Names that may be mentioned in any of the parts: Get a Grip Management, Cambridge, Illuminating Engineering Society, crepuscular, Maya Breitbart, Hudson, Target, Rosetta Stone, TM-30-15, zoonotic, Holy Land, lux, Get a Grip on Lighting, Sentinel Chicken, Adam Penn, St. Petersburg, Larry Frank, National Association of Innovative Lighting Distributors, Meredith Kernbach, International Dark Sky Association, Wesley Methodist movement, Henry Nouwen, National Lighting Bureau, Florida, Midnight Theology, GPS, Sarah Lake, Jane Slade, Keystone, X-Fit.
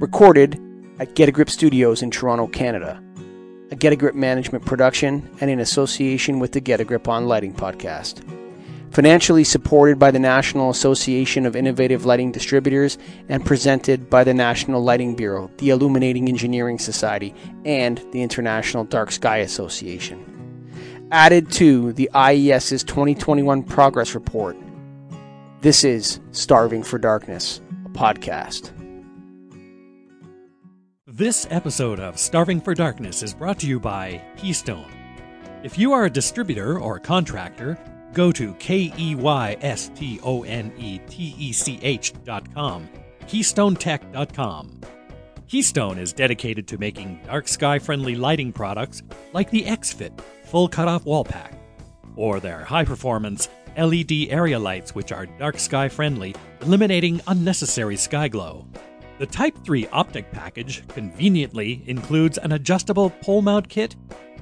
Recorded at Get a Grip Studios in Toronto, Canada. A Get a Grip Management production and in association with the Get a Grip on Lighting podcast. Financially supported by the National Association of Innovative Lighting Distributors and presented by the National Lighting Bureau, the Illuminating Engineering Society, and the International Dark Sky Association. Added to the IES's 2021 Progress Report, this is Starving for Darkness, a podcast. This episode of Starving for Darkness is brought to you by Keystone. If you are a distributor or contractor, go to KEYSTONETECH.com, KeystoneTech.com. Keystone is dedicated to making dark sky-friendly lighting products like the X-Fit full cutoff wall pack, or their high-performance LED area lights, which are dark sky-friendly, eliminating unnecessary sky glow. The Type 3 optic package conveniently includes an adjustable pole mount kit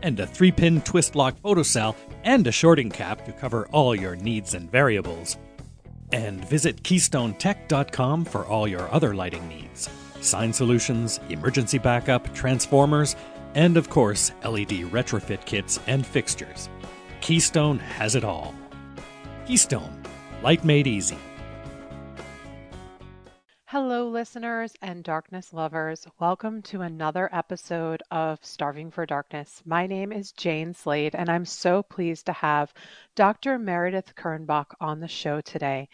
and a 3-pin twist-lock photocell and a shorting cap to cover all your needs and variables. And visit KeystoneTech.com for all your other lighting needs. Sign solutions, emergency backup, transformers, and of course, LED retrofit kits and fixtures. Keystone has it all. Keystone, light made easy. Hello, listeners and darkness lovers. Welcome to another episode of Starving for Darkness. My name is Jane Slade, and I'm so pleased to have Dr. Meredith Kernbach on the show today.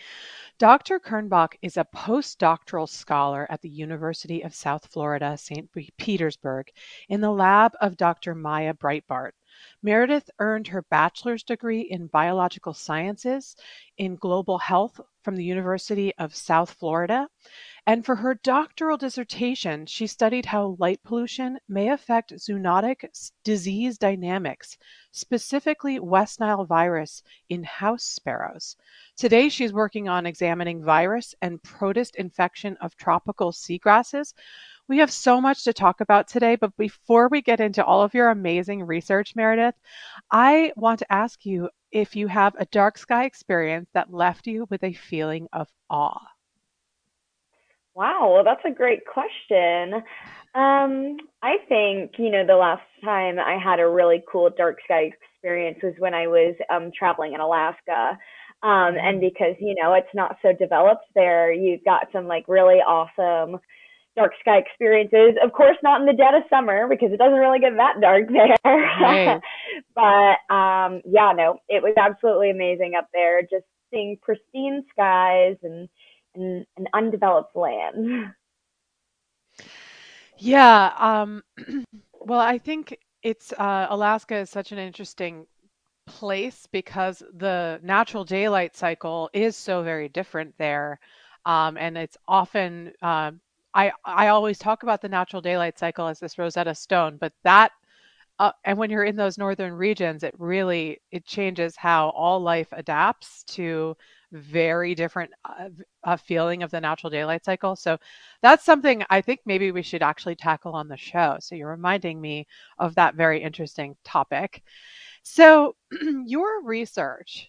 Dr. Kernbach is a postdoctoral scholar at the University of South Florida, St. Petersburg, in the lab of Dr. Maya Breitbart. Meredith earned her bachelor's degree in biological sciences in global health from the University of South Florida. And for her doctoral dissertation, she studied how light pollution may affect zoonotic disease dynamics, specifically West Nile virus in house sparrows. Today, she's working on examining virus and protist infection of tropical seagrasses. We have so much to talk about today, but before we get into all of your amazing research, Meredith, I want to ask you if you have a dark sky experience that left you with a feeling of awe. Wow, well, that's a great question. I think, the last time I had a really cool dark sky experience was when I was traveling in Alaska. And because, it's not so developed there, you've got some really awesome dark sky experiences, of course, not in the dead of summer because it doesn't really get that dark there. Right. But it was absolutely amazing up there, just seeing pristine skies and undeveloped land. Yeah. Well, I think it's Alaska is such an interesting place because the natural daylight cycle is so very different there, and it's often. I always talk about the natural daylight cycle as this Rosetta Stone, but that, and when you're in those northern regions, it changes how all life adapts to very different feeling of the natural daylight cycle. So that's something I think maybe we should actually tackle on the show. So you're reminding me of that very interesting topic. So your research,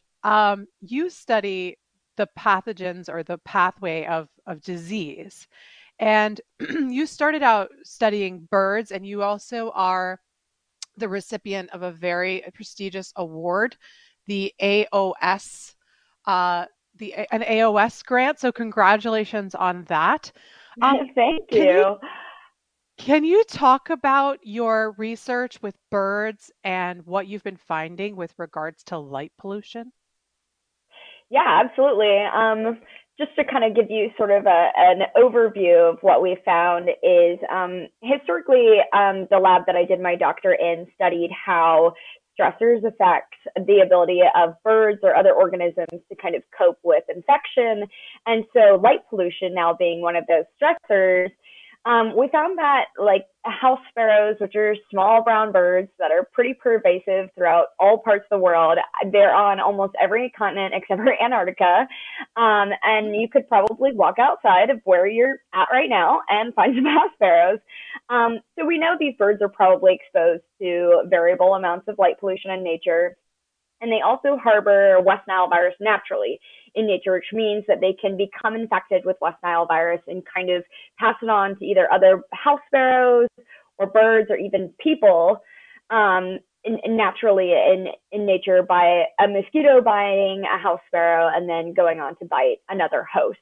you study the pathogens or the pathway of disease. And you started out studying birds, and you also are the recipient of a very prestigious award, the AOS, an AOS grant. So congratulations on that. Thank you. Can you talk about your research with birds and what you've been finding with regards to light pollution? Yeah, absolutely. Just to kind of give you sort of an overview of what we found is historically the lab that I did my doctorate in studied how stressors affect the ability of birds or other organisms to kind of cope with infection. And so light pollution now being one of those stressors, we found that house sparrows, which are small brown birds that are pretty pervasive throughout all parts of the world. They're on almost every continent except for Antarctica. And you could probably walk outside of where you're at right now and find some house sparrows. So we know these birds are probably exposed to variable amounts of light pollution in nature. And they also harbor West Nile virus naturally in nature, which means that they can become infected with West Nile virus and kind of pass it on to either other house sparrows or birds or even people naturally in nature by a mosquito biting a house sparrow and then going on to bite another host.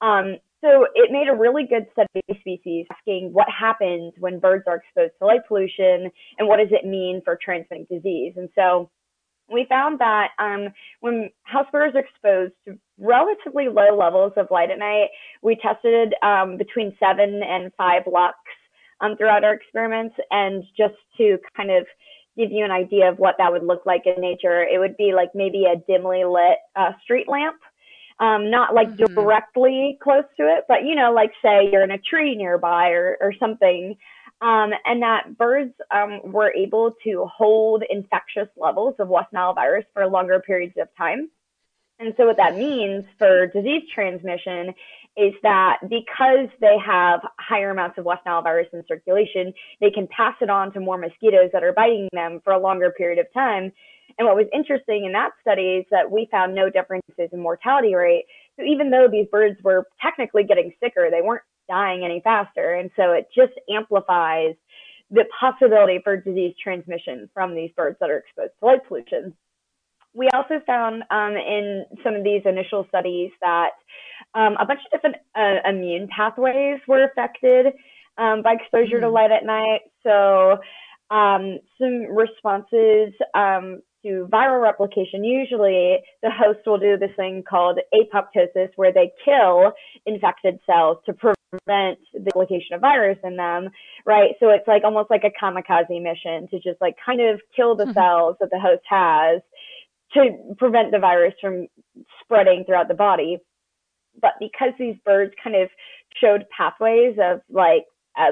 So it made a really good study of species asking what happens when birds are exposed to light pollution and what does it mean for transmitting disease. And so we found that when house sparrows are exposed to relatively low levels of light at night, we tested between 7 and 5 lux throughout our experiments. And just to kind of give you an idea of what that would look like in nature, it would be like maybe a dimly lit street lamp. Not like directly close to it, but, you know, like say you're in a tree nearby or something. And that birds were able to hold infectious levels of West Nile virus for longer periods of time. And so what that means for disease transmission is that because they have higher amounts of West Nile virus in circulation, they can pass it on to more mosquitoes that are biting them for a longer period of time. And what was interesting in that study is that we found no differences in mortality rate. So even though these birds were technically getting sicker, they weren't dying any faster. And so it just amplifies the possibility for disease transmission from these birds that are exposed to light pollution. We also found in some of these initial studies that a bunch of different immune pathways were affected by exposure to light at night. So some responses to viral replication, usually the host will do this thing called apoptosis, where they kill infected cells to prevent the replication of virus in them, right? So it's like almost like a kamikaze mission to just like kind of kill the cells that the host has to prevent the virus from spreading throughout the body. But because these birds kind of showed pathways of like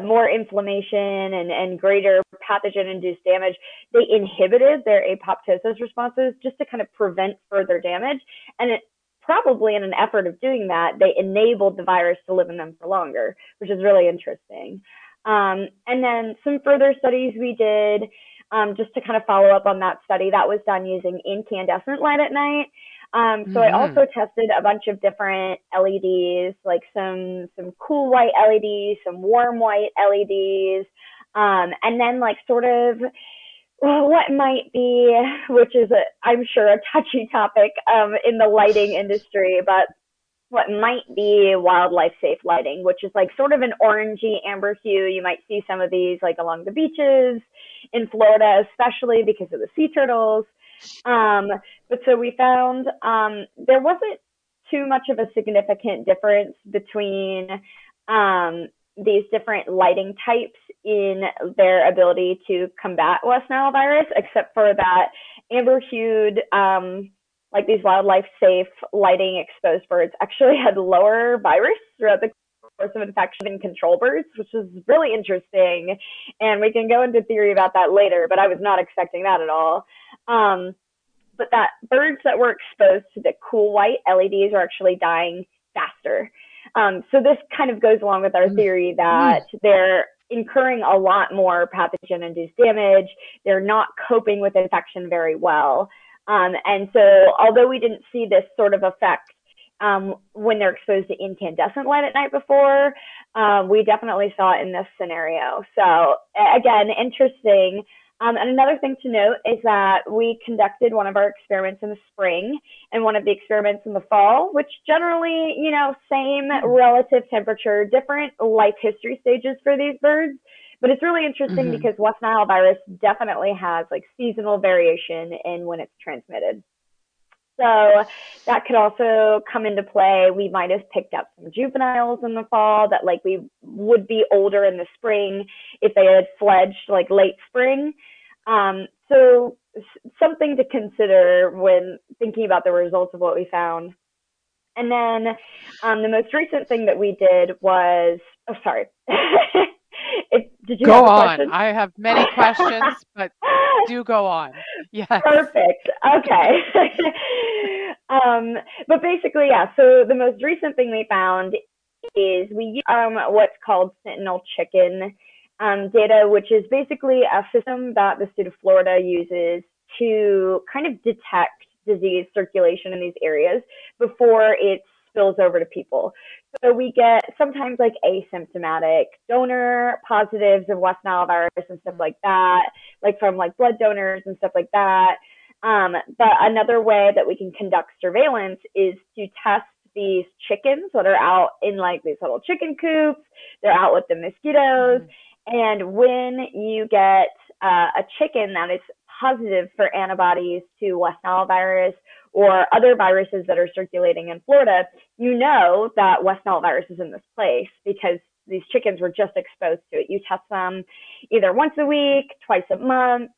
more inflammation and greater pathogen-induced damage, they inhibited their apoptosis responses just to kind of prevent further damage. And it probably in an effort of doing that, they enabled the virus to live in them for longer, which is really interesting. And then some further studies we did just to kind of follow up on that study that was done using incandescent light at night. So I also tested a bunch of different LEDs, like some cool white LEDs, some warm white LEDs, and then like sort of what might be, which is I'm sure a touchy topic in the lighting industry, but what might be wildlife safe lighting, which is like sort of an orangey amber hue. You might see some of these like along the beaches in Florida, especially because of the sea turtles. But so we found there wasn't too much of a significant difference between these different lighting types in their ability to combat West Nile virus, except for that amber hued, like these wildlife safe lighting exposed birds actually had lower virus throughout the course of infection than control birds, which is really interesting. And we can go into theory about that later, but I was not expecting that at all. But that birds that were exposed to the cool white LEDs are actually dying faster. So this kind of goes along with our theory that they're incurring a lot more pathogen-induced damage. They're not coping with infection very well. And so although we didn't see this sort of effect when they're exposed to incandescent light at night before, we definitely saw it in this scenario. So again, interesting. And another thing to note is that we conducted one of our experiments in the spring and one of the experiments in the fall, which generally, you know, same relative temperature, different life history stages for these birds. But it's really interesting because West Nile virus definitely has like seasonal variation in when it's transmitted. So that could also come into play. We might have picked up some juveniles in the fall that like we would be older in the spring if they had fledged like late spring. So something to consider when thinking about the results of what we found. And then the most recent thing that we did was, oh, sorry. Did you go on? I have many questions, but do go on. Yes. Perfect. Okay. But basically, yeah. So the most recent thing we found is we use what's called Sentinel Chicken data, which is basically a system that the state of Florida uses to kind of detect disease circulation in these areas before it spills over to people. So we get sometimes like asymptomatic donor positives of West Nile virus and stuff like that, like from like blood donors and stuff like that. But another way that we can conduct surveillance is to test these chickens that are out in like these little chicken coops. They're out with the mosquitoes. And when you get a chicken that is positive for antibodies to West Nile virus or other viruses that are circulating in Florida, you know that West Nile virus is in this place because these chickens were just exposed to it. You test them either once a week, twice a month.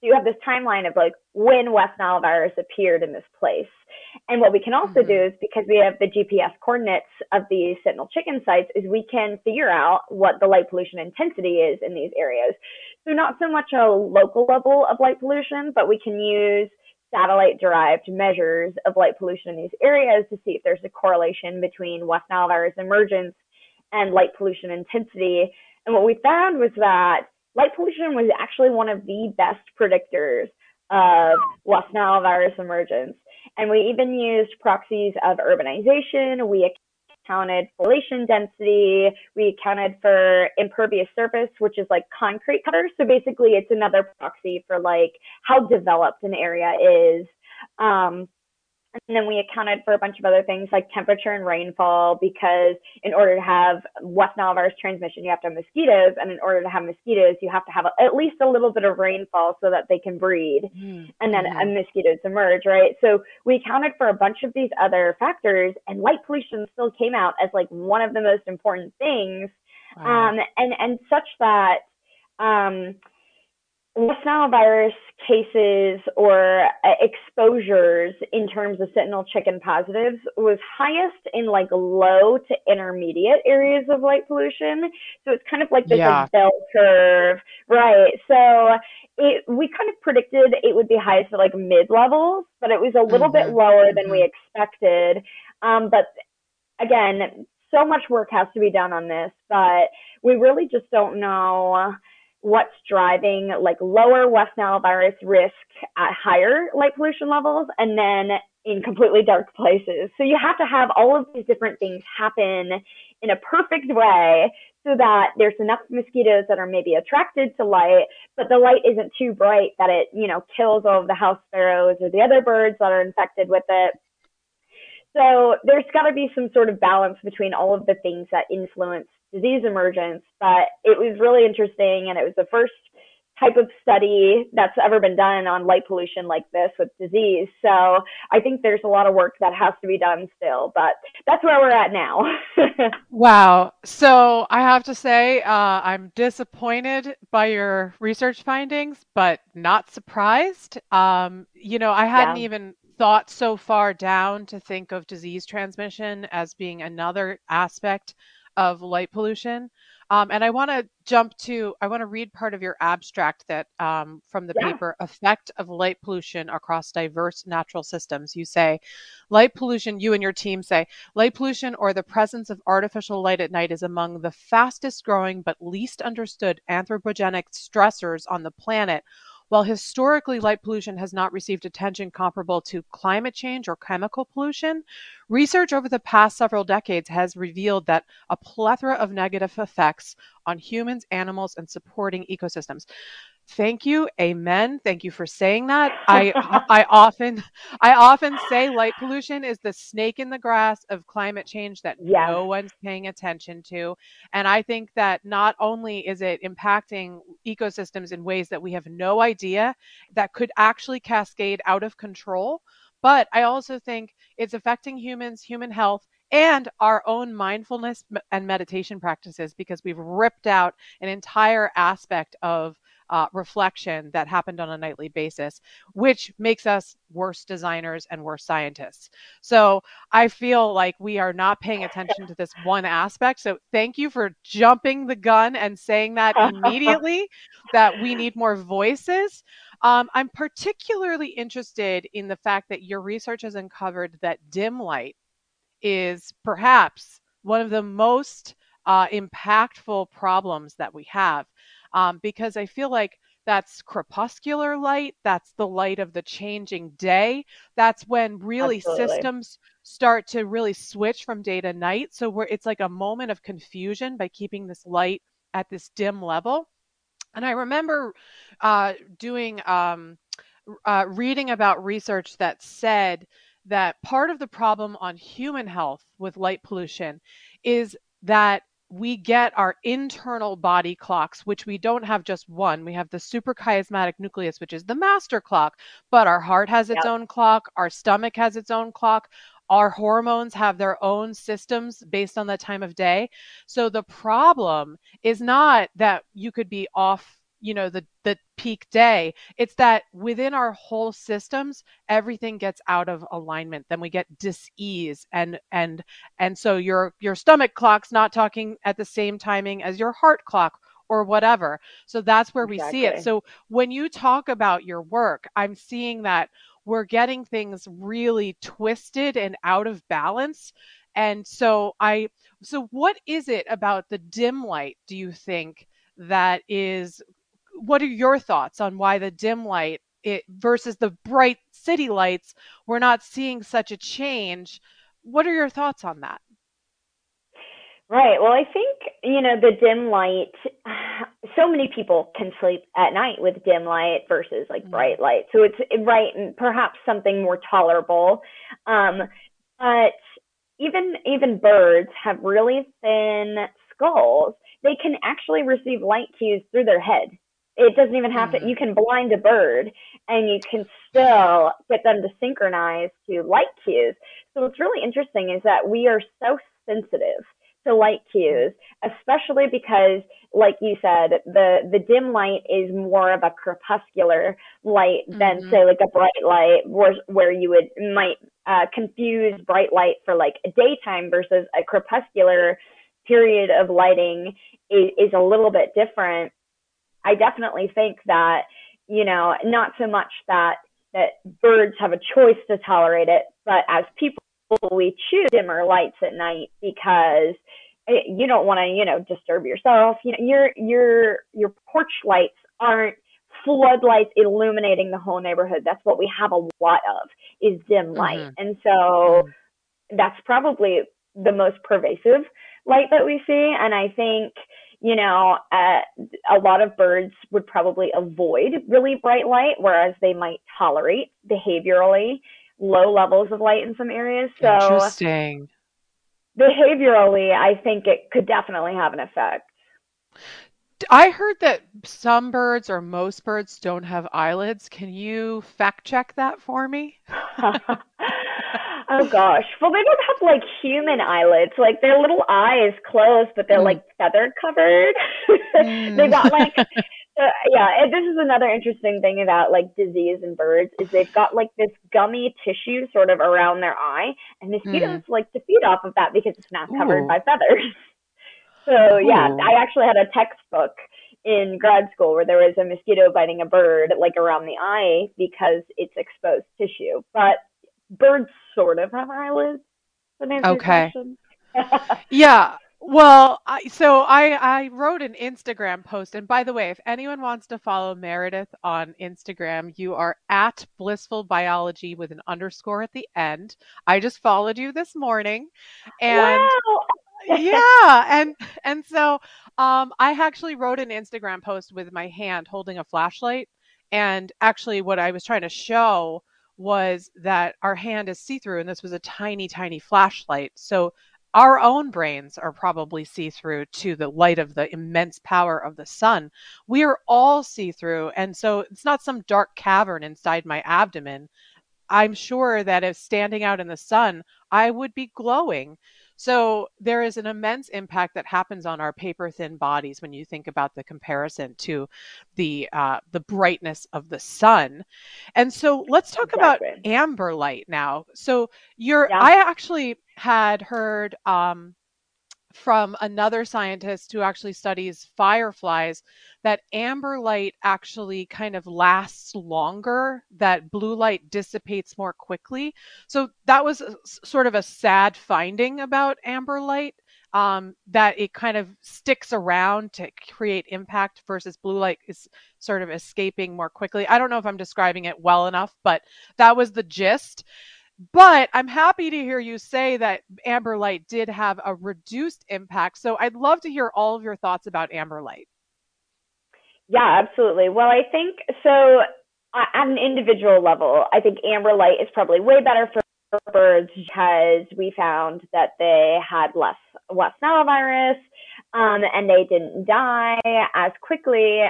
So you have this timeline of like when West Nile virus appeared in this place. And what we can also do is, because we have the GPS coordinates of these Sentinel Chicken sites, is we can figure out what the light pollution intensity is in these areas. So not so much a local level of light pollution, but we can use satellite-derived measures of light pollution in these areas to see if there's a correlation between West Nile virus emergence and light pollution intensity. And what we found was that light pollution was actually one of the best predictors of West Nile virus emergence. And we even used proxies of urbanization. We accounted for population density. We accounted for impervious surface, which is like concrete cutter. So basically it's another proxy for like how developed an area is. And then we accounted for a bunch of other things like temperature and rainfall, because in order to have West Nile virus transmission, you have to have mosquitoes. And in order to have mosquitoes, you have to have at least a little bit of rainfall so that they can breed. And then mosquitoes emerge, right? So we accounted for a bunch of these other factors, and light pollution still came out as like one of the most important things. And such that West Nile virus cases or exposures in terms of Sentinel chicken positives was highest in like low to intermediate areas of light pollution. So it's kind of like this like bell curve, right? So we kind of predicted it would be highest at like mid levels, but it was a little bit lower than we expected. But again, so much work has to be done on this, but we really just don't know what's driving like lower West Nile virus risk at higher light pollution levels and then in completely dark places. So you have to have all of these different things happen in a perfect way so that there's enough mosquitoes that are maybe attracted to light, but the light isn't too bright that it, you know, kills all of the house sparrows or the other birds that are infected with it. So there's got to be some sort of balance between all of the things that influence disease emergence, but it was really interesting, and it was the first type of study that's ever been done on light pollution like this with disease. So I think there's a lot of work that has to be done still, but that's where we're at now. Wow. So I have to say, I'm disappointed by your research findings, but not surprised. You know, I hadn't even thought so far down to think of disease transmission as being another aspect of light pollution. And I want to read part of your abstract that from the paper, Effect of Light Pollution Across Diverse Natural Systems. You say, light pollution, you and your team say, light pollution or the presence of artificial light at night is among the fastest growing but least understood anthropogenic stressors on the planet. While historically light pollution has not received attention comparable to climate change or chemical pollution, research over the past several decades has revealed that a plethora of negative effects on humans, animals, and supporting ecosystems. Thank you. Amen. Thank you for saying that. I often say light pollution is the snake in the grass of climate change that no one's paying attention to. And I think that not only is it impacting ecosystems in ways that we have no idea that could actually cascade out of control, but I also think it's affecting humans, human health, and our own mindfulness and meditation practices, because we've ripped out an entire aspect of reflection that happened on a nightly basis, which makes us worse designers and worse scientists. So I feel like we are not paying attention to this one aspect. So thank you for jumping the gun and saying that immediately, that we need more voices. I'm particularly interested in the fact that your research has uncovered that dim light is perhaps one of the most impactful problems that we have. Because I feel like That's crepuscular light. That's the light of the changing day. That's when really systems start to really switch from day to night. So it's like a moment of confusion by keeping this light at this dim level. And I remember reading about research that said that part of the problem on human health with light pollution is that we get our internal body clocks, which we don't have just one. We have the super chiasmatic nucleus, which is the master clock, but our heart has its own clock. Our stomach has its own clock. Our hormones have their own systems based on the time of day. So the problem is not that you could be off, you know, the peak day. It's that within our whole systems, everything gets out of alignment. Then we get dis-ease, and so your stomach clock's not talking at the same timing as your heart clock or whatever. So that's where we see it. So when you talk about your work, I'm seeing that we're getting things really twisted and out of balance. And so what is it about the dim light, do you think, that is, what are your thoughts on why the dim light versus the bright city lights, we're not seeing such a change? What are your thoughts on that? Right. Well, I think, you know, the dim light, so many people can sleep at night with dim light versus like bright light. So it's right. And perhaps something more tolerable. But even birds have really thin skulls. They can actually receive light cues through their head. It doesn't even have to, you can blind a bird and you can still get them to synchronize to light cues. So what's really interesting is that we are so sensitive to light cues, especially because, like you said, the dim light is more of a crepuscular light than say like a bright light, where you might confuse bright light for like daytime versus a crepuscular period of lighting is a little bit different. I definitely think that, you know, not so much that birds have a choice to tolerate it, but as people, we choose dimmer lights at night because you don't want to, you know, disturb yourself. You know, your porch lights aren't floodlights illuminating the whole neighborhood. That's what we have a lot of, is dim light. And so that's probably the most pervasive light that we see. And I think, you know, a lot of birds would probably avoid really bright light, whereas they might tolerate behaviorally low levels of light in some areas. So interesting. Behaviorally, I think it could definitely have an effect. I heard that some birds or most birds don't have eyelids. Can you fact check that for me? Oh gosh. Well, they don't have like human eyelids. Like their little eye is closed, but they're like feather covered. They got like, and this is another interesting thing about like disease in birds, is they've got like this gummy tissue sort of around their eye, and mosquitoes like to feed off of that because it's not covered by feathers. So yeah, I actually had a textbook in grad school where there was a mosquito biting a bird like around the eye because it's exposed tissue, but birds sort of have eyelids. Okay. Yeah. Well, I wrote an Instagram post. And by the way, if anyone wants to follow Meredith on Instagram, you are at blissful biology with an underscore at the end. I just followed you this morning. And wow. Yeah. And so I actually wrote an Instagram post with my hand holding a flashlight. And actually what I was trying to show was that our hand is see-through, and this was a tiny, tiny flashlight. So our own brains are probably see-through to the light of the immense power of the sun. We are all see-through. And so it's not some dark cavern inside my abdomen. I'm sure that if standing out in the sun, I would be glowing. So there is an immense impact that happens on our paper-thin bodies when you think about the comparison to the brightness of the sun. And so let's talk about amber light now. So I actually had heard from another scientist who actually studies fireflies that amber light actually kind of lasts longer, that blue light dissipates more quickly. So that was sort of a sad finding about amber light. that it kind of sticks around to create impact, versus blue light is sort of escaping more quickly. I don't know if I'm describing it well enough, but that was the gist. But I'm happy to hear you say that amber light did have a reduced impact. So I'd love to hear all of your thoughts about amber light. Yeah, absolutely. Well, I think so at an individual level, I think amber light is probably way better for birds because we found that they had less West Nile virus and they didn't die as quickly.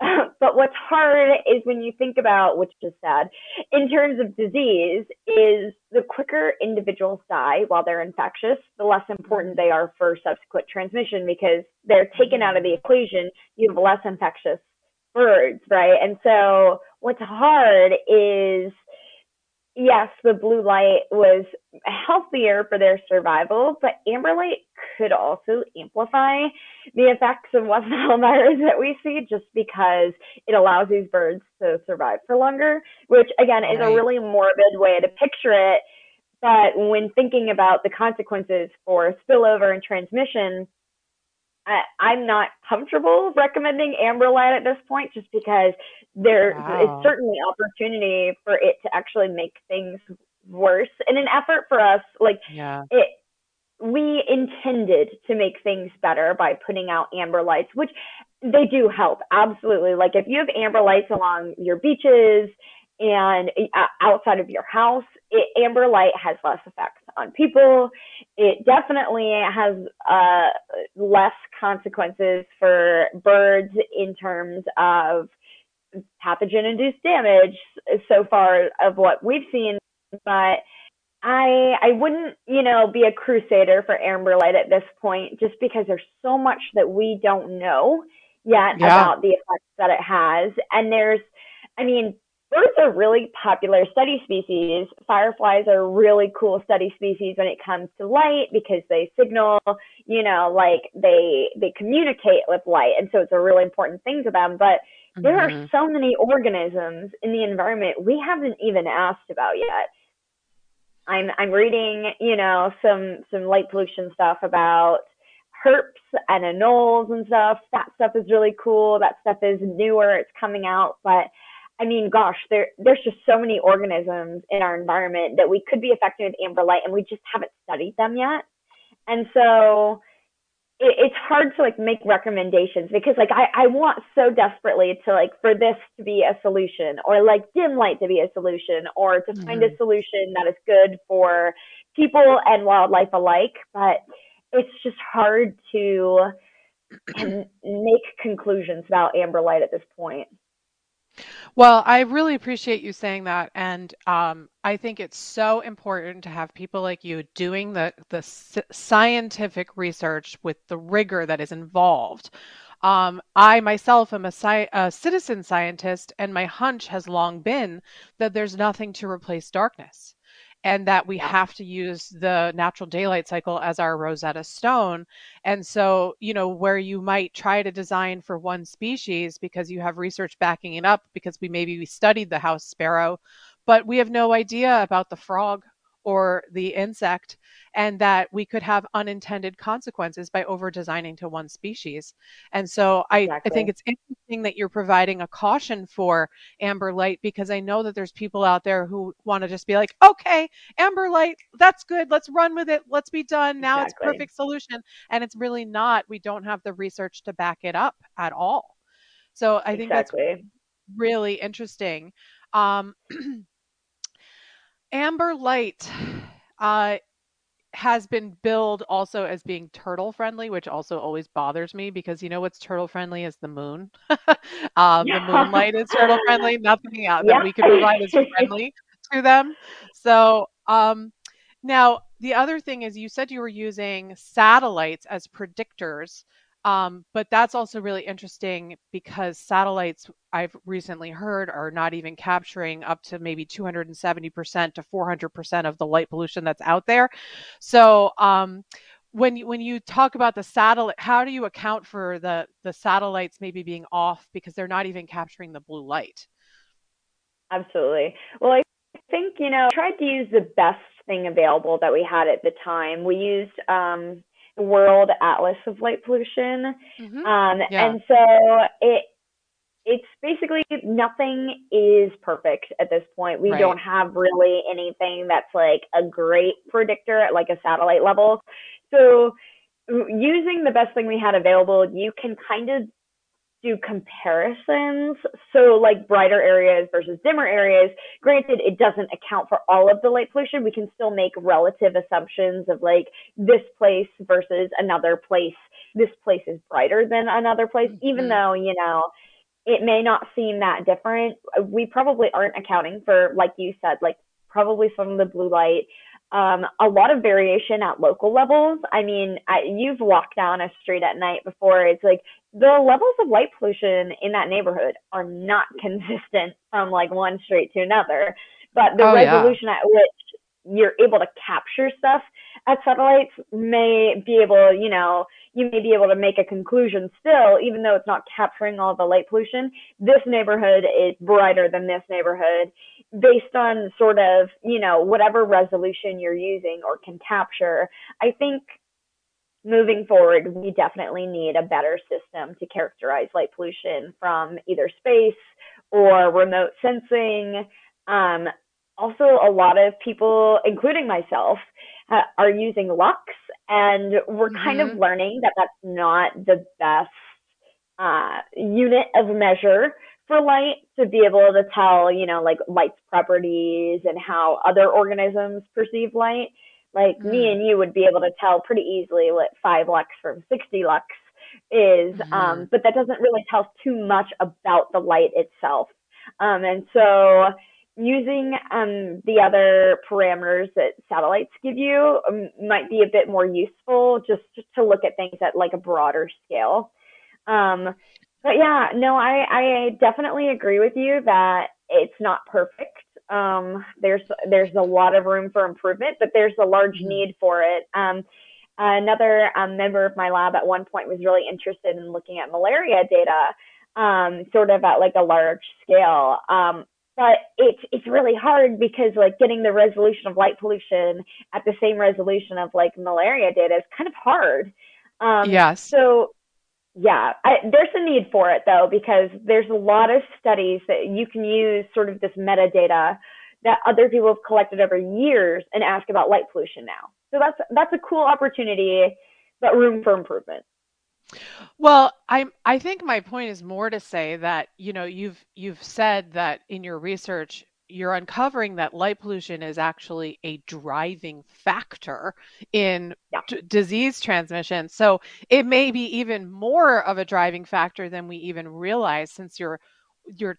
But what's hard is when you think about, which is sad, in terms of disease, is the quicker individuals die while they're infectious, the less important they are for subsequent transmission because they're taken out of the equation. You have less infectious birds, right? And so what's hard is, yes, the blue light was healthier for their survival, but amber light could also amplify the effects of West Nile virus that we see just because it allows these birds to survive for longer, which again is a really morbid way to picture it. But when thinking about the consequences for spillover and transmission, I'm not comfortable recommending amber light at this point, just because there is certainly opportunity for it to actually make things worse. In an effort for us, we intended to make things better by putting out amber lights, which they do help. Absolutely. Like if you have amber lights along your beaches and outside of your house, amber light has less effects on people. It definitely has less consequences for birds in terms of pathogen-induced damage so far of what we've seen. But I wouldn't, be a crusader for amber light at this point, just because there's so much that we don't know yet about the effects that it has. And birds are really popular study species. Fireflies are really cool study species when it comes to light because they signal, they communicate with light. And so it's a really important thing to them. But there are so many organisms in the environment we haven't even asked about yet. I'm reading, some light pollution stuff about herps and anoles and stuff. That stuff is really cool. That stuff is newer. It's coming out. But there's just so many organisms in our environment that we could be affecting with amber light, and we just haven't studied them yet. And so it's hard to make recommendations because I want so desperately to for this to be a solution, or dim light to be a solution, or to find a solution that is good for people and wildlife alike. But it's just hard to make conclusions about amber light at this point. Well, I really appreciate you saying that. And I think it's so important to have people like you doing the scientific research with the rigor that is involved. I myself am a citizen scientist, and my hunch has long been that there's nothing to replace darkness, and that we have to use the natural daylight cycle as our Rosetta Stone. And so, where you might try to design for one species because you have research backing it up, because we studied the house sparrow, but we have no idea about the frog or the insect, and that we could have unintended consequences by over designing to one species. And so I think it's interesting that you're providing a caution for amber light, because I know that there's people out there who want to just be like, okay, amber light, that's good. Let's run with it. Let's be done. Now it's perfect solution. And it's really not. We don't have the research to back it up at all. So I think that's really interesting. Amber light has been billed also as being turtle friendly, which also always bothers me, because what's turtle friendly is the moon. The moonlight is turtle friendly. Nothing out that we could provide is friendly to them. So now the other thing is, you said you were using satellites as predictors. But that's also really interesting, because satellites, I've recently heard, are not even capturing up to maybe 270% to 400% of the light pollution that's out there. So when you talk about the satellite, how do you account for the satellites maybe being off because they're not even capturing the blue light? Absolutely. Well, I think, tried to use the best thing available that we had at the time. We used World Atlas of Light Pollution. Mm-hmm. And so it's basically nothing is perfect at this point. We don't have really anything that's like a great predictor at like a satellite level. So using the best thing we had available, you can kind of do comparisons. So like brighter areas versus dimmer areas. Granted, it doesn't account for all of the light pollution. We can still make relative assumptions of like this place versus another place. This place is brighter than another place, even though, you know, it may not seem that different. We probably aren't accounting for, like you said, like probably some of the blue light, a lot of variation at local levels. I mean, you've walked down a street at night before. It's like the levels of light pollution in that neighborhood are not consistent from like one street to another, but the resolution at which you're able to capture stuff at satellites may be able, you know, you may be able to make a conclusion still, even though it's not capturing all the light pollution. This neighborhood is brighter than this neighborhood based on sort of, you know, whatever resolution you're using or can capture. I think moving forward, we definitely need a better system to characterize light pollution from either space or remote sensing. Also, a lot of people, including myself, are using Lux, and we're kind of learning that that's not the best unit of measure for light to be able to tell, you know, like light's properties and how other organisms perceive light. Like me and you would be able to tell pretty easily what 5 lux from 60 lux is, but that doesn't really tell too much about the light itself. And so using the other parameters that satellites give you might be a bit more useful just to look at things at like a broader scale. But yeah, no, I definitely agree with you that it's not perfect. There's a lot of room for improvement, but there's a large need for it. Another member of my lab at one point was really interested in looking at malaria data, sort of at like a large scale. But it's really hard because like getting the resolution of light pollution at the same resolution of like malaria data is kind of hard. Yes. So yeah, there's a need for it, though, because there's a lot of studies that you can use sort of this metadata that other people have collected over years and ask about light pollution now. So that's a cool opportunity, but room for improvement. Well, I think my point is more to say that, you know, you've said that in your research, you're uncovering that light pollution is actually a driving factor in disease transmission. So it may be even more of a driving factor than we even realize, since your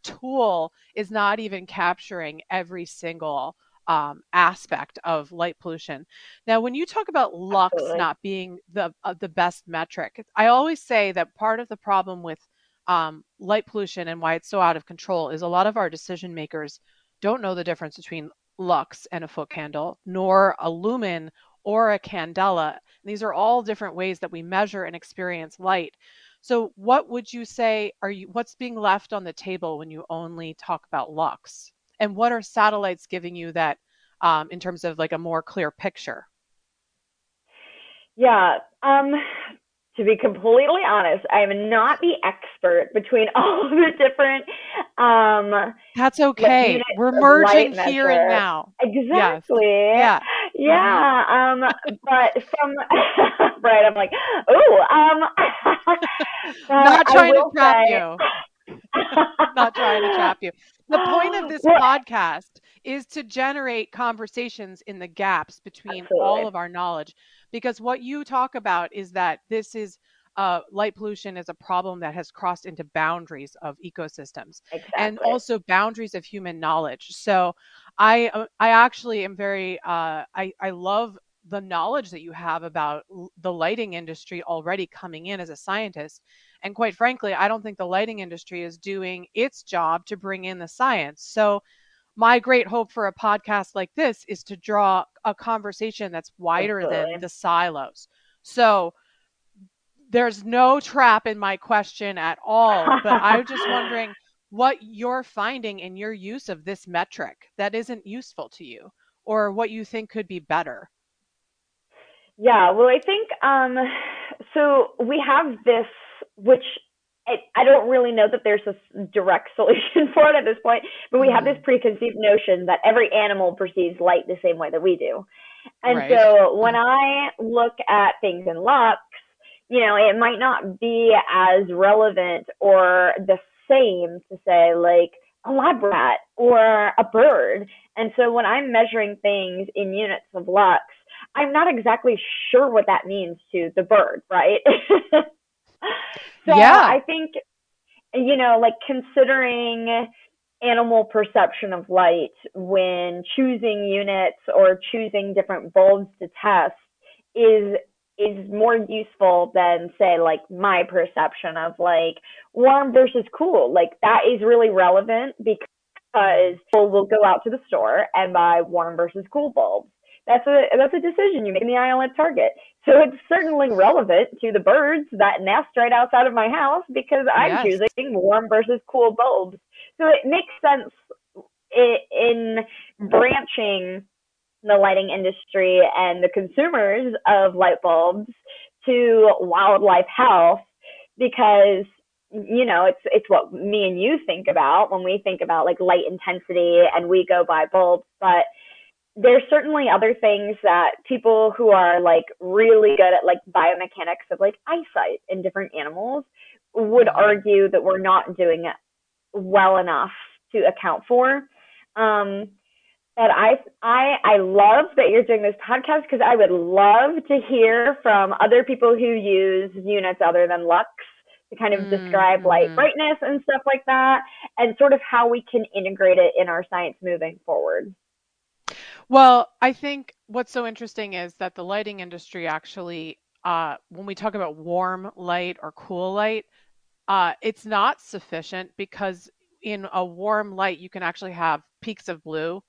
tool is not even capturing every single aspect of light pollution. Now, when you talk about Lux not being the best metric, I always say that part of the problem with light pollution and why it's so out of control is a lot of our decision makers don't know the difference between lux and a foot candle, nor a lumen or a candela. These are all different ways that we measure and experience light. So what would you say, what's being left on the table when you only talk about lux? And what are satellites giving you that in terms of like a more clear picture? Yeah. To be completely honest, I am not the expert between all of the different. That's okay. We're merging here and now. Exactly. Yes. Yeah. But from right, I'm like, oh. Not trying to trap you. Not trying to trap you. The point of this podcast is to generate conversations in the gaps between all of our knowledge. Because what you talk about is that this is light pollution is a problem that has crossed into boundaries of ecosystems and also boundaries of human knowledge. So I actually am very, I love the knowledge that you have about the lighting industry already coming in as a scientist. And quite frankly, I don't think the lighting industry is doing its job to bring in the science. So my great hope for a podcast like this is to draw a conversation that's wider than the silos. So there's no trap in my question at all, but I'm just wondering what you're finding in your use of this metric that isn't useful to you, or what you think could be better. Yeah, well, I think, so we have this, which I don't really know that there's a direct solution for it at this point, but we have this preconceived notion that every animal perceives light the same way that we do. And right. So when I look at things in lux, you know, it might not be as relevant or the same to say like a lab rat or a bird. And so when I'm measuring things in units of lux, I'm not exactly sure what that means to the bird, right? So yeah. I think, you know, like considering animal perception of light when choosing units or choosing different bulbs to test is more useful than, say, like my perception of like warm versus cool. Like that is really relevant because people will go out to the store and buy warm versus cool bulbs. That's a decision you make in the aisle at Target. So it's certainly relevant to the birds that nest right outside of my house because I'm choosing warm versus cool bulbs. So it makes sense in branching the lighting industry and the consumers of light bulbs to wildlife health because, you know, it's what me and you think about when we think about like light intensity and we go by bulbs, but there's certainly other things that people who are like really good at like biomechanics of like eyesight in different animals would argue that we're not doing it well enough to account for. But I love that you're doing this podcast because I would love to hear from other people who use units other than lux to kind of describe light brightness and stuff like that and sort of how we can integrate it in our science moving forward. Well, I think what's so interesting is that the lighting industry actually, when we talk about warm light or cool light, it's not sufficient because in a warm light, you can actually have peaks of blue,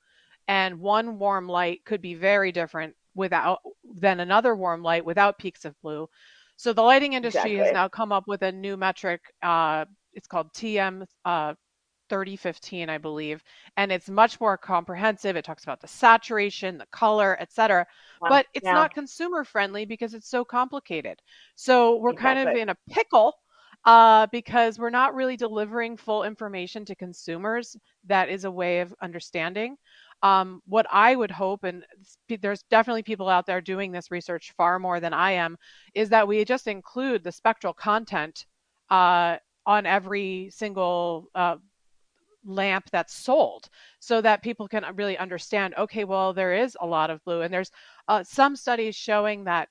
and one warm light could be very different than another warm light without peaks of blue. So the lighting industry has now come up with a new metric. It's called TM-30-15, I believe, and it's much more comprehensive. It talks about the saturation, the color, etc. Wow. But it's not consumer friendly because it's so complicated. So we're kind of in a pickle because we're not really delivering full information to consumers. That is a way of understanding. What I would hope, and there's definitely people out there doing this research far more than I am, is that we just include the spectral content on every single lamp that's sold so that people can really understand, okay, well, there is a lot of blue. And there's some studies showing that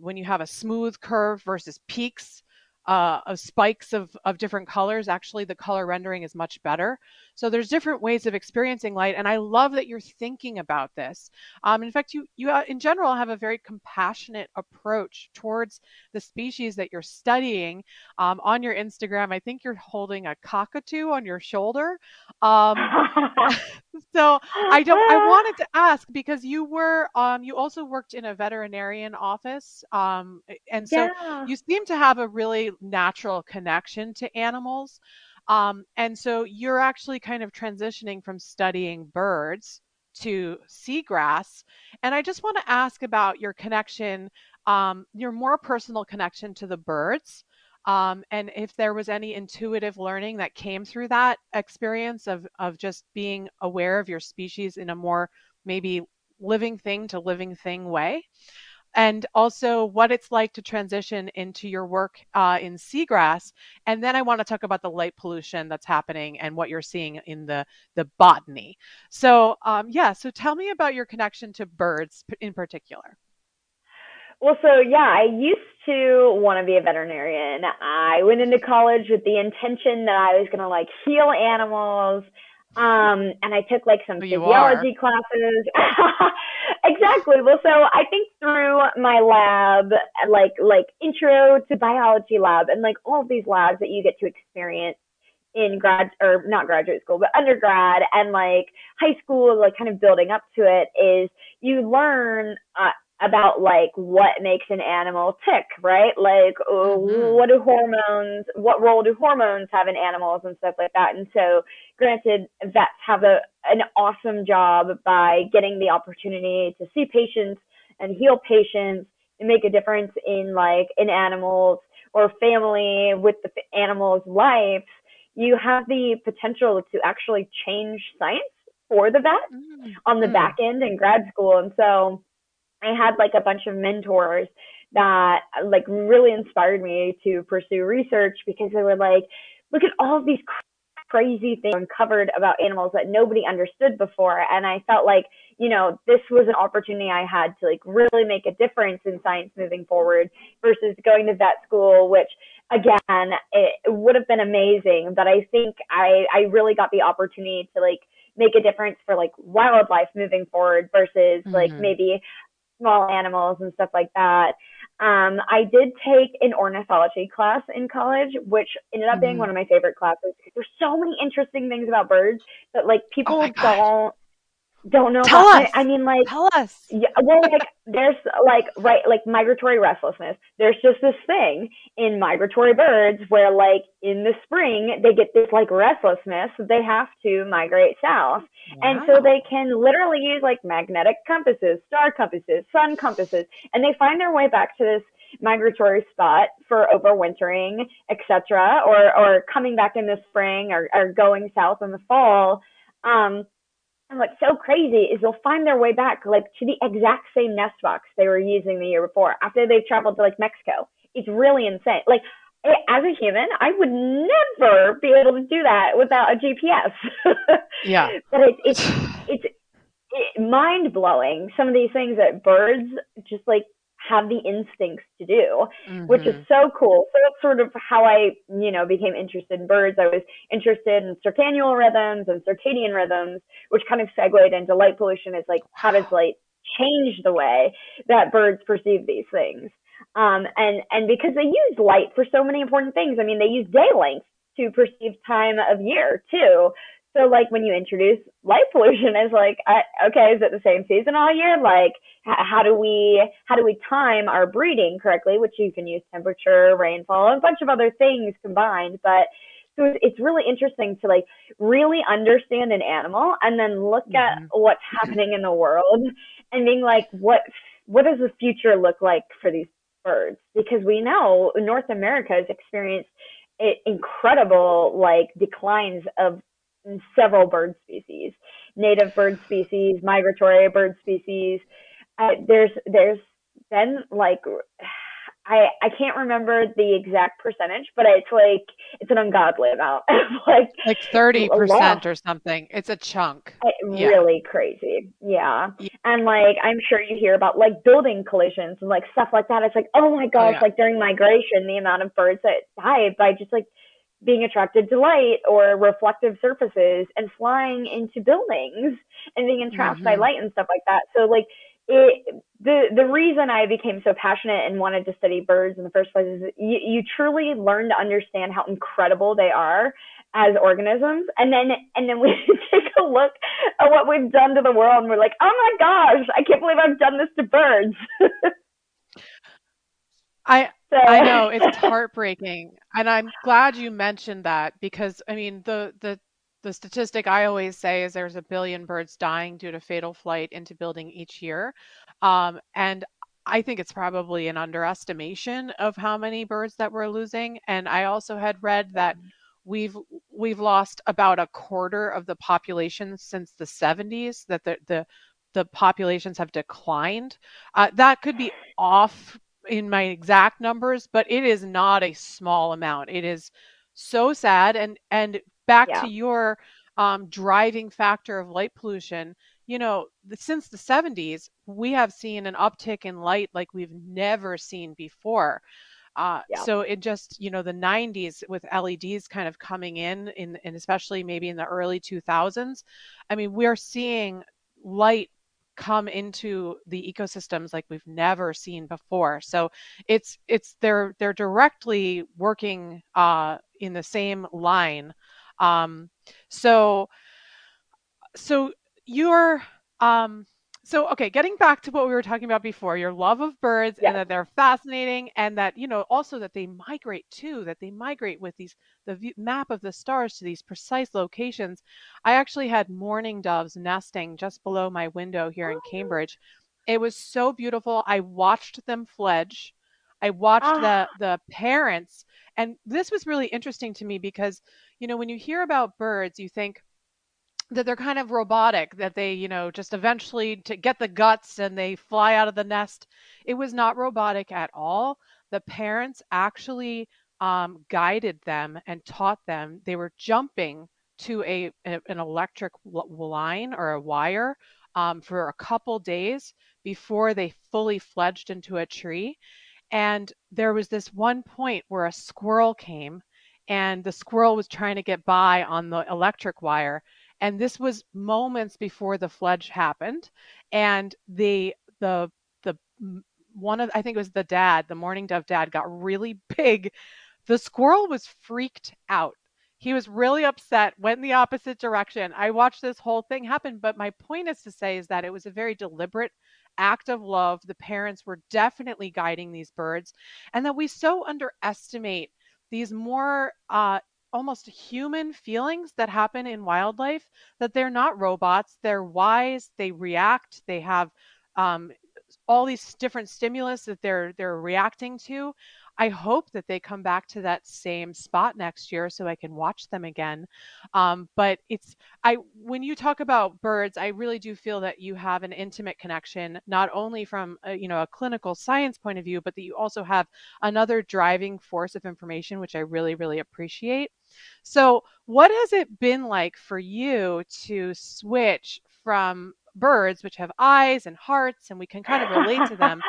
when you have a smooth curve versus peaks of spikes of different colors, actually the color rendering is much better. So there's different ways of experiencing light. And I love that you're thinking about this. In fact, you in general have a very compassionate approach towards the species that you're studying. On your Instagram, I think you're holding a cockatoo on your shoulder. So I wanted to ask because you were, you also worked in a veterinarian office. And so you seem to have a really natural connection to animals. And so you're actually kind of transitioning from studying birds to seagrass. And I just want to ask about your connection, your more personal connection to the birds. And if there was any intuitive learning that came through that experience of just being aware of your species in a more maybe living thing to living thing way. And also what it's like to transition into your work in seagrass. And then I want to talk about the light pollution that's happening and what you're seeing in the botany. So so tell me about your connection to birds in particular. Well, so I used to want to be a veterinarian. I went into college with the intention that I was going to like heal animals. And I took like some physiology classes. Exactly. Well, so I think through my lab, like intro to biology lab and like all of these labs that you get to experience in undergrad and like high school, like kind of building up to it is you learn, about like what makes an animal tick, right? Like what role do hormones have in animals and stuff like that. And so granted, vets have an awesome job by getting the opportunity to see patients and heal patients and make a difference in like in animals or family with the animals' lives, you have the potential to actually change science for the vet on the back end in grad school. And so I had like a bunch of mentors that like really inspired me to pursue research, because they were like, look at all these crazy things uncovered about animals that nobody understood before. And I felt like, you know, this was an opportunity I had to like really make a difference in science moving forward versus going to vet school, which again, it would have been amazing. But I think I really got the opportunity to like make a difference for like wildlife moving forward versus like maybe small animals and stuff like that. I did take an ornithology class in college, which ended up being one of my favorite classes. There's so many interesting things about birds that like people don't know. Tell us. I mean, like, tell us. Yeah, well, like there's like like migratory restlessness. There's just this thing in migratory birds where like in the spring they get this like restlessness. They have to migrate south, and so they can literally use like magnetic compasses, star compasses, sun compasses, and they find their way back to this migratory spot for overwintering, etc., or coming back in the spring or going south in the fall. And what's so crazy is they'll find their way back like to the exact same nest box they were using the year before after they've traveled to like Mexico. It's really insane. Like as a human, I would never be able to do that without a GPS. Yeah. But it's mind blowing. Some of these things that birds just like have the instincts to do, which is so cool. So that's sort of how I, you know, became interested in birds. I was interested in circannual rhythms and circadian rhythms, which kind of segued into light pollution. Is like, how does light change the way that birds perceive these things? And because they use light for so many important things. I mean, they use day length to perceive time of year too. So like when you introduce light pollution, is like, okay, is it the same season all year? Like how do we time our breeding correctly, which you can use temperature, rainfall, and a bunch of other things combined. But so it's really interesting to like really understand an animal and then look at what's happening in the world and being like, what does the future look like for these birds? Because we know North America has experienced incredible like declines of several bird species, native bird species, migratory bird species. There's been like, I can't remember the exact percentage, but it's like, it's an ungodly amount. like 30% or something. It's a chunk. Really crazy. Yeah. And like, I'm sure you hear about like building collisions and like stuff like that. It's like, oh my gosh, like during migration, the amount of birds that died by just like being attracted to light or reflective surfaces and flying into buildings and being entrapped by light and stuff like that. So like the reason I became so passionate and wanted to study birds in the first place is you truly learn to understand how incredible they are as organisms. And then we take a look at what we've done to the world and we're like, oh my gosh, I can't believe I've done this to birds. I know, it's heartbreaking. And I'm glad you mentioned that, because I mean, the statistic I always say is there's 1 billion birds dying due to fatal flight into building each year. And I think it's probably an underestimation of how many birds that we're losing. And I also had read that we've lost about 1/4 of the population since the 70s, that the populations have declined. That could be off in my exact numbers, but it is not a small amount. It is so sad. And back to your driving factor of light pollution, you know, since the 70s, we have seen an uptick in light like we've never seen before. So it just, you know, the 90s with LEDs kind of coming in, and especially maybe in the early 2000s, I mean, we're seeing light come into the ecosystems like we've never seen before. So it's they're directly working in the same line. So you're getting back to what we were talking about before, your love of birds and that they're fascinating, and that, you know, also that they migrate too, that they migrate with the map of the stars to these precise locations. I actually had mourning doves nesting just below my window here in Cambridge. It was so beautiful. I watched them fledge. I watched the parents. And this was really interesting to me because, you know, when you hear about birds, you think that they're kind of robotic, that they, you know, just eventually to get the guts and they fly out of the nest. It was not robotic at all. The parents actually guided them and taught them. They were jumping to an electric line or a wire for a couple days before they fully fledged into a tree. And there was this one point where a squirrel came and the squirrel was trying to get by on the electric wire. And this was moments before the fledge happened. And the one of, I think it was the dad, the mourning dove dad, got really big. The squirrel was freaked out. He was really upset, went in the opposite direction. I watched this whole thing happen. But my point is to say is that it was a very deliberate act of love. The parents were definitely guiding these birds, and that we so underestimate these more almost human feelings that happen in wildlife, that they're not robots. They're wise. They react. They have all these different stimulus that they're reacting to. I hope that they come back to that same spot next year so I can watch them again. But it's, when you talk about birds, I really do feel that you have an intimate connection, not only from a clinical science point of view, but that you also have another driving force of information, which I really, really appreciate. So what has it been like for you to switch from birds, which have eyes and hearts, and we can kind of relate to them,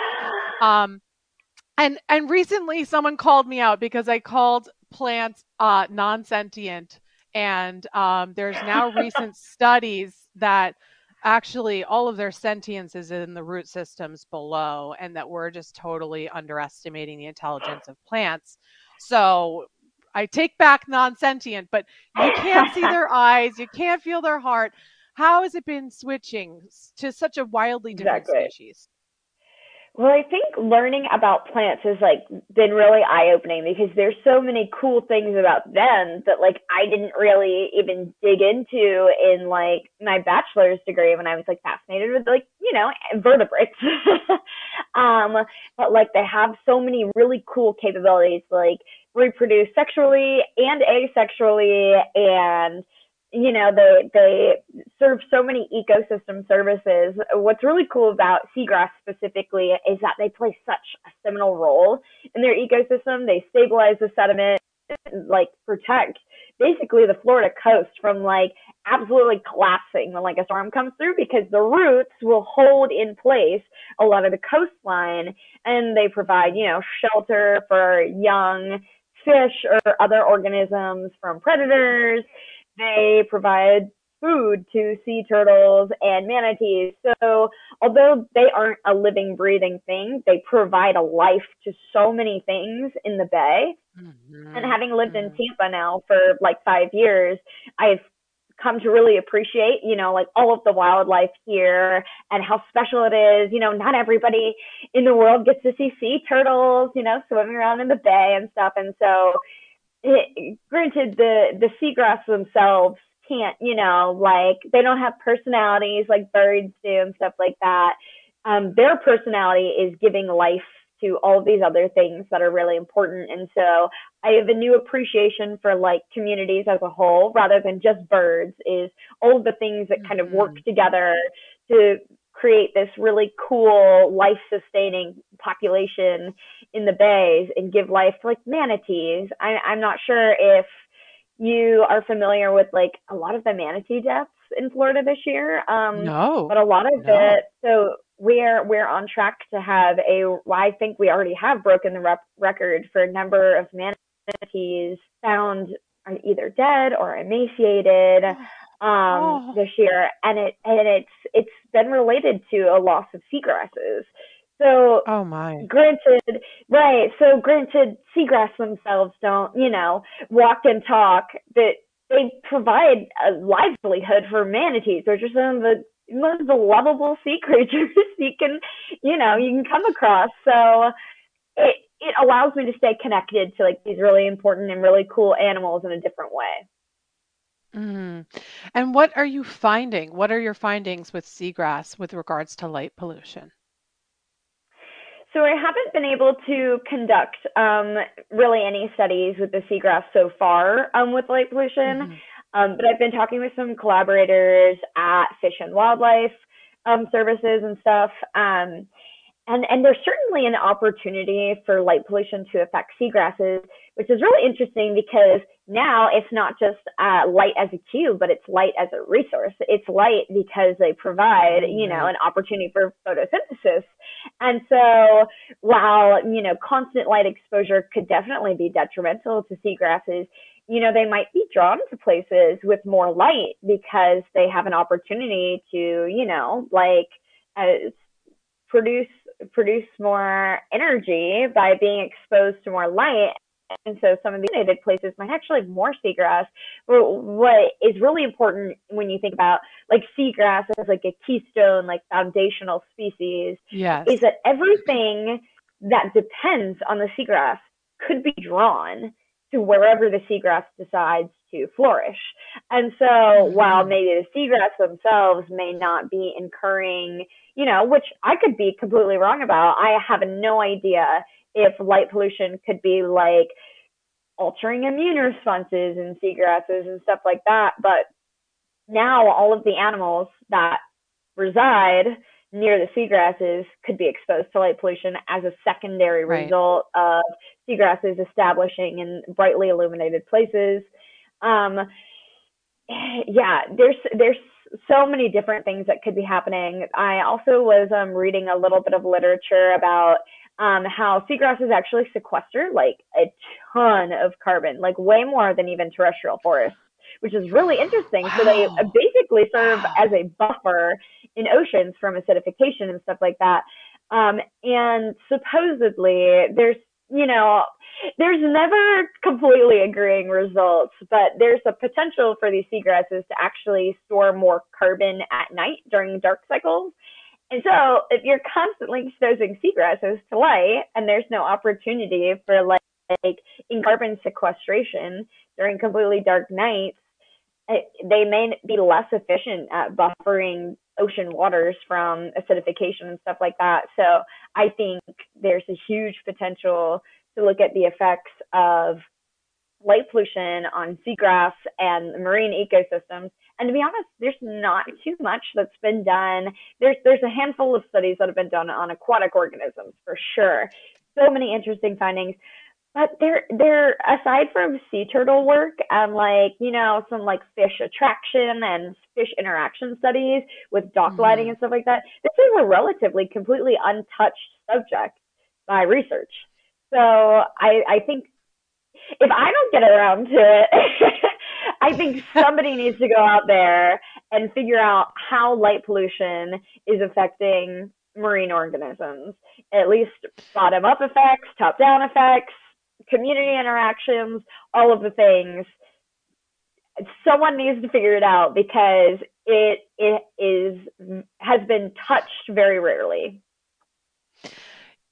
And recently someone called me out because I called plants non-sentient, and there's now recent studies that actually all of their sentience is in the root systems below, and that we're just totally underestimating the intelligence of plants. So I take back non-sentient, but you can't see their eyes, you can't feel their heart. How has it been switching to such a wildly different species? Well, I think learning about plants has been really eye-opening because there's so many cool things about them that I didn't really even dig into in my bachelor's degree when I was fascinated with vertebrates. But they have so many really cool capabilities, reproduce sexually and asexually, and they serve so many ecosystem services. What's really cool about seagrass specifically is that they play such a seminal role in their ecosystem. They stabilize the sediment, protect basically the Florida coast from absolutely collapsing when a storm comes through, because the roots will hold in place a lot of the coastline, and they provide, shelter for young fish or other organisms from predators. They provide food to sea turtles and manatees. So although they aren't a living, breathing thing, they provide a life to so many things in the bay. Mm-hmm. And having lived in Tampa now for 5 years, I've come to really appreciate, all of the wildlife here and how special it is. Not everybody in the world gets to see sea turtles, swimming around in the bay and stuff. And so granted, the seagrass themselves can't, they don't have personalities like birds do and stuff like that. Their personality is giving life to all these other things that are really important. And so I have a new appreciation for communities as a whole, rather than just birds, is all the things that kind of work together to create this really cool life-sustaining population in the bays and give life to manatees. I'm not sure if you are familiar with a lot of the manatee deaths in Florida this year. No. But a lot of it. So we're on track to have I think we already have broken the record for a number of manatees found either dead or emaciated. This year, and it's been related to a loss of seagrasses. So, granted, seagrass themselves don't, walk and talk, but they provide a livelihood for manatees. They're just some of the most lovable sea creatures you can come across. So it allows me to stay connected to these really important and really cool animals in a different way. Mm. And what are your findings with seagrass with regards to light pollution? So I haven't been able to conduct really any studies with the seagrass so far with light pollution, but I've been talking with some collaborators at Fish and Wildlife Services and stuff. And there's certainly an opportunity for light pollution to affect seagrasses, which is really interesting because now it's not just light as a cue, but it's light as a resource. It's light because they provide, you know, an opportunity for photosynthesis. And so while, you know, constant light exposure could definitely be detrimental to seagrasses, you know, they might be drawn to places with more light because they have an opportunity to, you know, like produce more energy by being exposed to more light. And so some of the isolated places might actually have more seagrass. What is really important when you think about like seagrass as like a keystone, like foundational species, is that everything that depends on the seagrass could be drawn to wherever the seagrass decides to flourish. And so while maybe the seagrass themselves may not be incurring, you know, which I could be completely wrong about, I have no idea if light pollution could be like altering immune responses in seagrasses and stuff like that. But now all of the animals that reside near the seagrasses could be exposed to light pollution as a secondary result of seagrasses establishing in brightly illuminated places. There's so many different things that could be happening. I also was reading a little bit of literature about how seagrasses actually sequester like a ton of carbon, like way more than even terrestrial forests, which is really interesting. Wow. So they basically serve as a buffer in oceans from acidification and stuff like that. And supposedly there's, you know, there's never completely agreeing results, but there's a potential for these seagrasses to actually store more carbon at night during dark cycles. And so if you're constantly exposing seagrasses to light and there's no opportunity for like in carbon sequestration during completely dark nights, they may be less efficient at buffering ocean waters from acidification and stuff like that. So I think there's a huge potential to look at the effects of light pollution on seagrass and marine ecosystems. And to be honest, there's not too much that's been done. There's a handful of studies that have been done on aquatic organisms for sure. So many interesting findings. But they're aside from sea turtle work and like, you know, some like fish attraction and fish interaction studies with dock lighting and stuff like that, this is a relatively completely untouched subject by research. So I think if I don't get around to it, I think somebody needs to go out there and figure out how light pollution is affecting marine organisms, at least bottom up effects, top down effects, community interactions, all of the things. Someone needs to figure it out because it has been touched very rarely.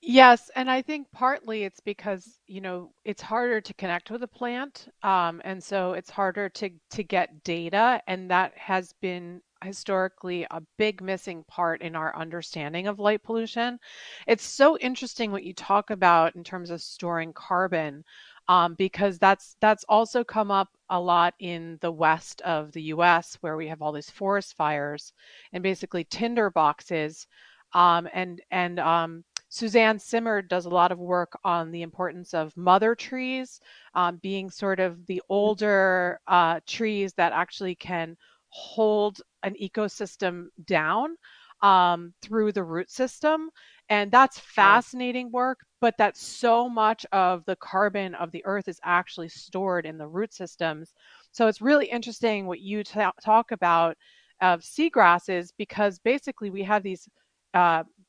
Yes, and I think partly it's because, you know, it's harder to connect with a plant, and so it's harder to get data, and that has been historically a big missing part in our understanding of light pollution. It's so interesting what you talk about in terms of storing carbon, because that's also come up a lot in the west of the US, where we have all these forest fires and basically tinder boxes. Suzanne Simard does a lot of work on the importance of mother trees, being sort of the older trees that actually can hold an ecosystem down through the root system. And that's fascinating work, but that so much of the carbon of the earth is actually stored in the root systems. So it's really interesting what you talk about of seagrasses, because basically we have these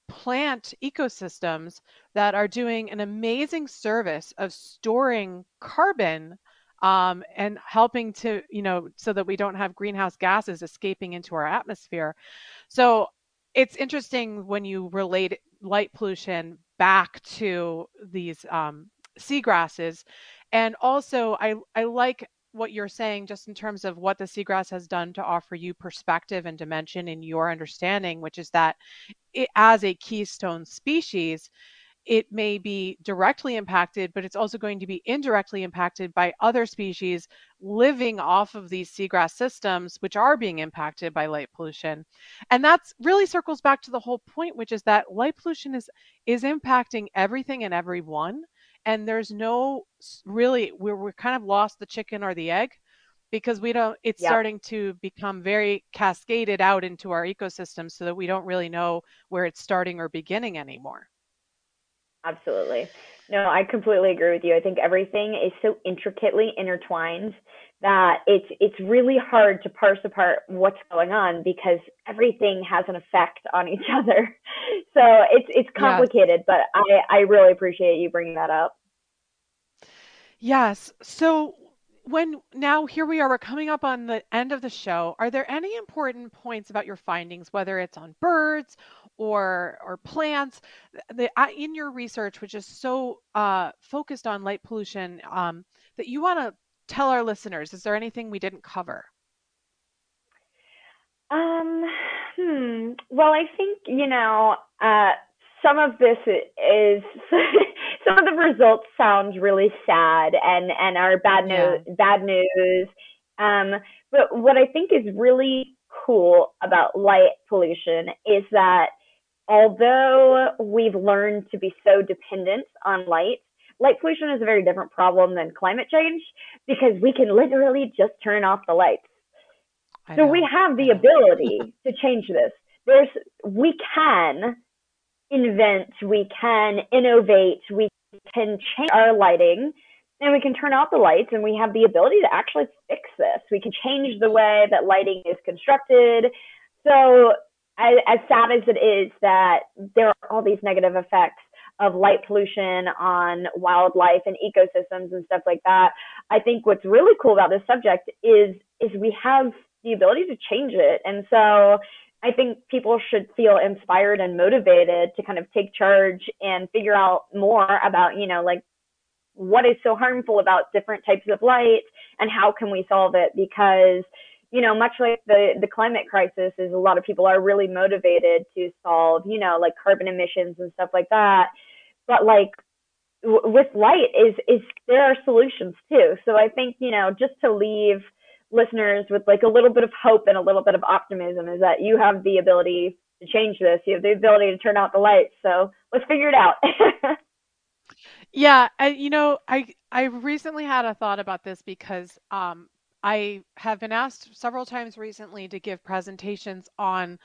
plant ecosystems that are doing an amazing service of storing carbon and helping to, you know, so that we don't have greenhouse gases escaping into our atmosphere. So it's interesting when you relate light pollution back to these seagrasses. And also I like what you're saying just in terms of what the seagrass has done to offer you perspective and dimension in your understanding, which is that it, as a keystone species, it may be directly impacted, but it's also going to be indirectly impacted by other species living off of these seagrass systems, which are being impacted by light pollution. And that's really circles back to the whole point, which is that light pollution is impacting everything and everyone. And there's no really, we're kind of lost the chicken or the egg, because we don't, it's starting to become very cascaded out into our ecosystem so that we don't really know where it's starting or beginning anymore. Absolutely. No, I completely agree with you. I think everything is so intricately intertwined that it's really hard to parse apart what's going on, because everything has an effect on each other. So it's complicated, but I really appreciate you bringing that up. Yes. So now here we are, we're coming up on the end of the show. Are there any important points about your findings, whether it's on birds or plants, in your research, which is so focused on light pollution, that you want to tell our listeners? Is there anything we didn't cover? Well, I think, some of this is some of the results sound really sad and are bad news. But what I think is really cool about light pollution is that although we've learned to be so dependent on light, light pollution is a very different problem than climate change, because we can literally just turn off the lights. So we have the ability to change this. We can invent, we can innovate, we can change our lighting, and we can turn off the lights, and we have the ability to actually fix this. We can change the way that lighting is constructed. So as sad as it is that there are all these negative effects of light pollution on wildlife and ecosystems and stuff like that, I think what's really cool about this subject is we have the ability to change it. And so I think people should feel inspired and motivated to kind of take charge and figure out more about, what is so harmful about different types of light and how can we solve it? Because, much like the climate crisis, is a lot of people are really motivated to solve, carbon emissions and stuff like that. But with light is there are solutions too. So I think, just to leave listeners with a little bit of hope and a little bit of optimism, is that you have the ability to change this. You have the ability to turn out the lights. So let's figure it out. Yeah. I recently had a thought about this, because I have been asked several times recently to give presentations on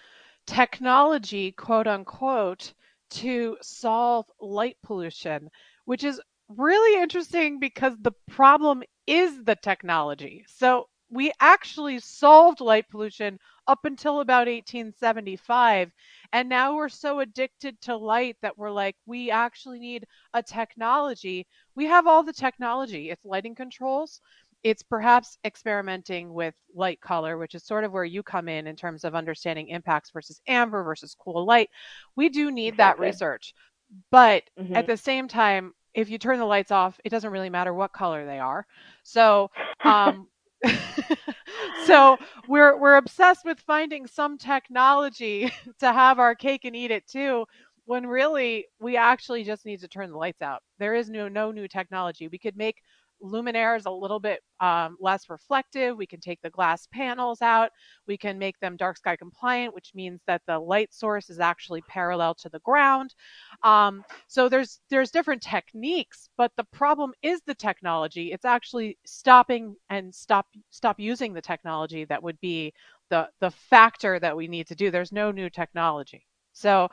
technology, quote unquote, to solve light pollution, which is really interesting because the problem is the technology. So we actually solved light pollution up until about 1875. And now we're so addicted to light that we're like, we actually need a technology. We have all the technology. It's lighting controls. It's perhaps experimenting with light color, which is sort of where you come in terms of understanding impacts versus amber versus cool light. We do need that research. But at the same time, if you turn the lights off, it doesn't really matter what color they are. So, so we're obsessed with finding some technology to have our cake and eat it too, when really we actually just need to turn the lights out. There is no new technology. We could make luminaires a little bit less reflective. We can take the glass panels out. We can make them dark sky compliant, which means that the light source is actually parallel to the ground. So there's different techniques, but the problem is the technology. It's actually stop using the technology that would be the factor that we need to do. There's no new technology. So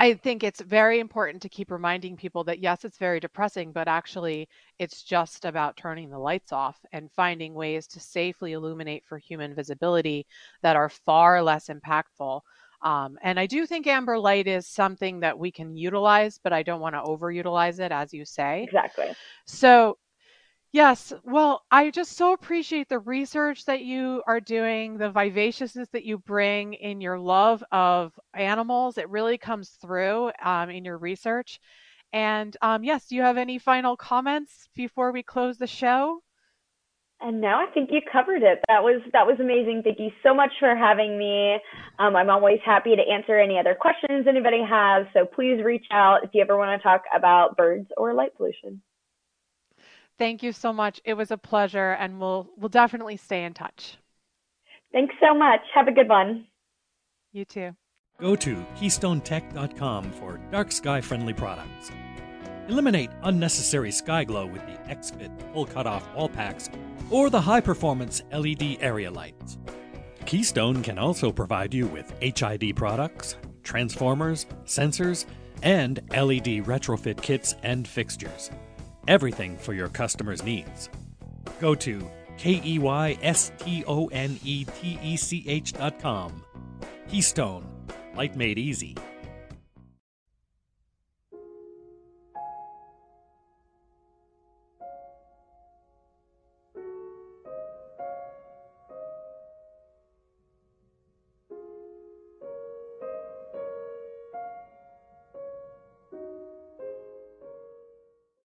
I think it's very important to keep reminding people that, yes, it's very depressing, but actually it's just about turning the lights off and finding ways to safely illuminate for human visibility that are far less impactful. And I do think amber light is something that we can utilize, but I don't want to overutilize it, as you say. Exactly. So, yes. Well, I just so appreciate the research that you are doing, the vivaciousness that you bring in your love of animals. It really comes through in your research. And yes, do you have any final comments before we close the show? And now I think you covered it. That was amazing. Thank you so much for having me. I'm always happy to answer any other questions anybody has. So please reach out if you ever want to talk about birds or light pollution. Thank you so much. It was a pleasure, and we'll definitely stay in touch. Thanks so much. Have a good one. You too. Go to KeystoneTech.com for dark sky friendly products. Eliminate unnecessary sky glow with the X-Fit full cutoff wall packs or the high-performance LED area lights. Keystone can also provide you with HID products, transformers, sensors, and LED retrofit kits and fixtures. Everything for your customers' needs. Go to KEYSTONETECH.com. Keystone. Light made easy.